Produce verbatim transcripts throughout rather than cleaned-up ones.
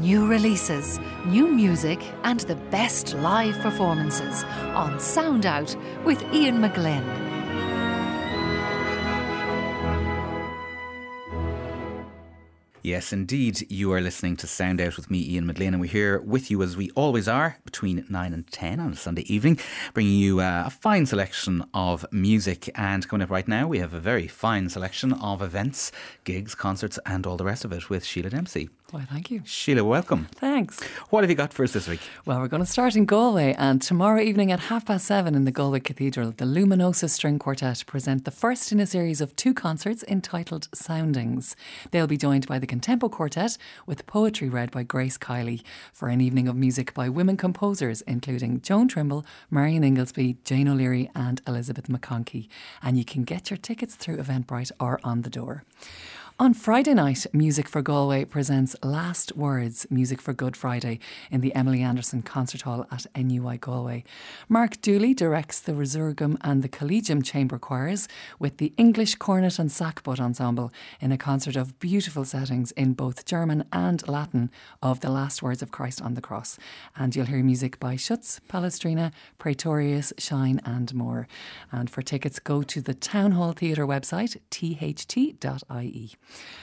New releases, new music and the best live performances on Sound Out with Ian McGlynn. Yes, indeed, you are listening to Sound Out with me, Ian McGlynn, and we're here with you as we always are between nine and ten on a Sunday evening, bringing you uh, a fine selection of music. And coming up right now, we have a very fine selection of events, gigs, concerts and all the rest of it with Sheelagh Dempsey. Why, thank you. Sheelagh, welcome. Thanks. What have you got for us this week? Well, we're going to start in Galway, and tomorrow evening at half past seven in the Galway Cathedral, the Luminosa String Quartet present the first in a series of two concerts entitled Soundings. They'll be joined by the Contempo Quartet with poetry read by Grace Kiley for an evening of music by women composers including Joan Trimble, Marion Inglesby, Jane O'Leary and Elizabeth McConkie. And you can get your tickets through Eventbrite or on the door. On Friday night, Music for Galway presents Last Words, Music for Good Friday in the Emily Anderson Concert Hall at N U I Galway. Mark Dooley directs the Resurgam and the Collegium Chamber Choirs with the English Cornet and Sackbut Ensemble in a concert of beautiful settings in both German and Latin of the last words of Christ on the cross. And you'll hear music by Schutz, Palestrina, Praetorius, Schein and more. And for tickets, go to the Town Hall Theatre website, t h t dot i e.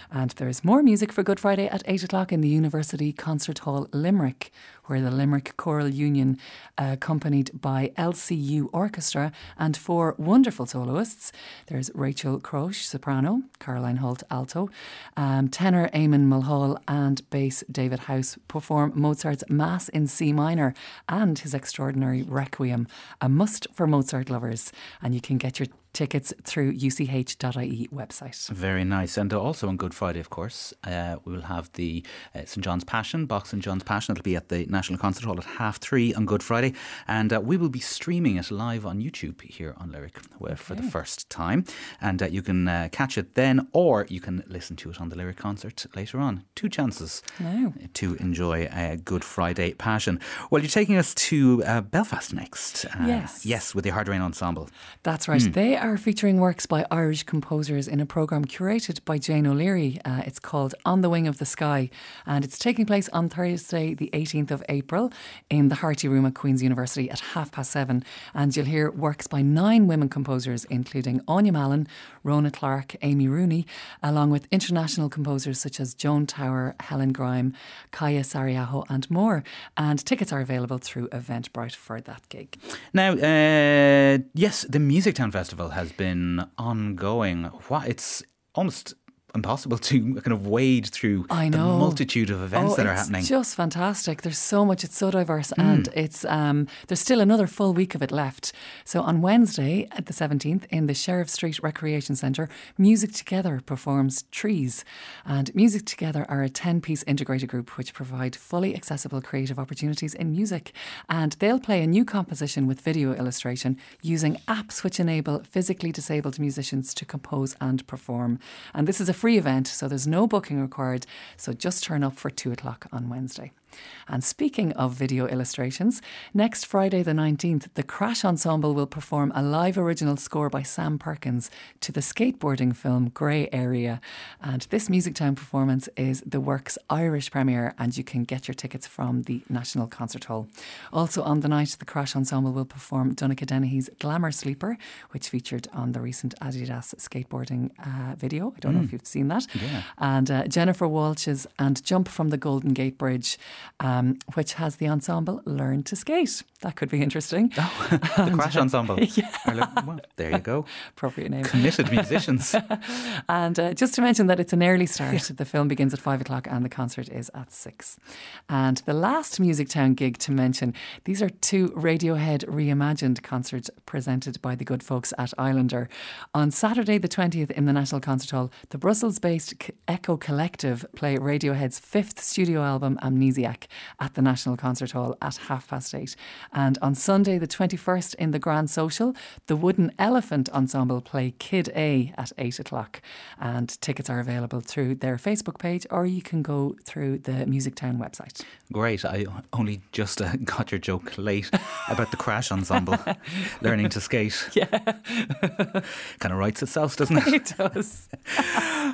And there's more music for Good Friday at eight o'clock in the University Concert Hall Limerick, where the Limerick Choral Union, uh, accompanied by L C U Orchestra and four wonderful soloists. There's Rachel Croche, soprano, Caroline Holt, alto, um, tenor Eamon Mulhall and bass David House perform Mozart's Mass in C minor and his extraordinary Requiem, a must for Mozart lovers. And you can get your tickets through u c h dot i e website. Very nice. And also on Good Friday, of course, uh, we will have the uh, Saint John's Passion, Box Saint John's Passion. It'll be at the National Concert Hall at half three on Good Friday. And uh, we will be streaming it live on YouTube here on Lyric okay. for the first time. And uh, you can uh, catch it then, or you can listen to it on the Lyric concert later on. Two chances no. to enjoy uh, Good Friday Passion. Well, you're taking us to uh, Belfast next. Uh, yes. Yes, with the Hard Rain Ensemble. That's right. Mm. They are featuring works by Irish composers in a programme curated by Jane O'Leary. Uh, it's called On the Wing of the Sky, and it's taking place on Thursday the eighteenth of April in the Harty Room at Queen's University at half past seven, and you'll hear works by nine women composers including Áine Mallon, Rona Clark, Amy Rooney, along with international composers such as Joan Tower, Helen Grime, Kaya Sarriaho and more, and tickets are available through Eventbrite for that gig. Now, uh, yes, the Music Town Festival has been ongoing. It's almost impossible to kind of wade through I know. the multitude of events oh, that are happening. It's just fantastic. There's so much. It's so diverse, mm. and it's um, there's still another full week of it left. So on Wednesday at the seventeenth in the Sheriff Street Recreation Centre, Music Together performs Trees, and Music Together are a ten-piece integrated group which provide fully accessible creative opportunities in music, and they'll play a new composition with video illustration using apps which enable physically disabled musicians to compose and perform. And this is a free event, so there's no booking required, so just turn up for two o'clock on Wednesday. And speaking of video illustrations, next Friday the nineteenth, the Crash Ensemble will perform a live original score by Sam Perkins to the skateboarding film Grey Area. And this Music Town performance is the work's Irish premiere, and you can get your tickets from the National Concert Hall. Also on the night, the Crash Ensemble will perform Donnacha Dennehy's Glamour Sleeper, which featured on the recent Adidas skateboarding uh, video. I don't mm. know if you've seen that. Yeah. And uh, Jennifer Walsh's And Jump from the Golden Gate Bridge, Um, which has the ensemble Learn to Skate. That could be interesting. Oh, the and, Crash Ensemble. Yeah. Well, there you go. Appropriate name. Committed musicians. And uh, just to mention that it's an early start. Yeah. The film begins at five o'clock and the concert is at six. And the last Music Town gig to mention, these are two Radiohead Reimagined concerts presented by the good folks at Islander. On Saturday the twentieth in the National Concert Hall, the Brussels-based Echo Collective play Radiohead's fifth studio album, Amnesia. Cardiac at the National Concert Hall at half past eight. And on Sunday the twenty-first in the Grand Social, the Wooden Elephant Ensemble play Kid A at eight o'clock, and tickets are available through their Facebook page, or you can go through the Music Town website. Great, I only just uh, got your joke late about the Crash Ensemble learning to skate. Yeah. Kind of writes itself, doesn't it? It does.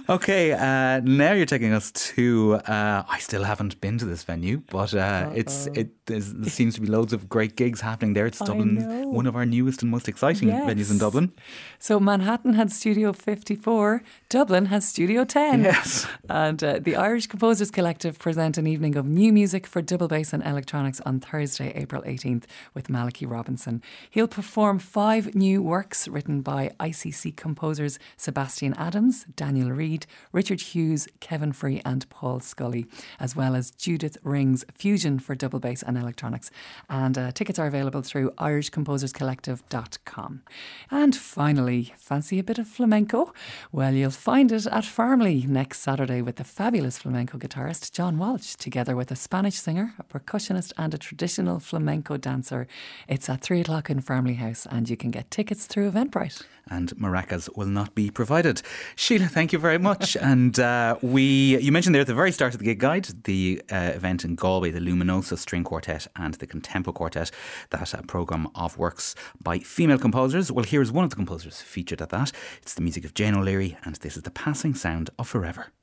Okay, uh, now you're taking us to, uh, I still haven't been to this venue, but uh, it's it is, there seems to be loads of great gigs happening there. It's Dublin, one of our newest and most exciting yes. venues in Dublin. So Manhattan had Studio fifty-four, Dublin has Studio ten. Yes. And uh, the Irish Composers Collective present an evening of new music for double bass and electronics on Thursday, April eighteenth with Malachy Robinson. He'll perform five new works written by I C C composers Sebastian Adams, Daniel Reid, Richard Hughes, Kevin Free and Paul Scully, as well as Judith Ring's Fusion for Double Bass and Electronics. And uh, tickets are available through irish composers collective dot com. And finally, fancy a bit of flamenco? Well, you'll find it at Farmley next Saturday with the fabulous flamenco guitarist John Walsh, together with a Spanish singer, a percussionist and a traditional flamenco dancer. It's at three o'clock in Farmley House, and you can get tickets through Eventbrite. And maracas will not be provided. Sheelagh, thank you very much. And uh, we, you mentioned there at the very start of the gig guide, the uh, event in Galway, the Luminosa String Quartet and the Contempo Quartet, that uh, programme of works by female composers. Well, here is one of the composers featured at that. It's the music of Jane O'Leary, and this is The Passing Sound of Forever.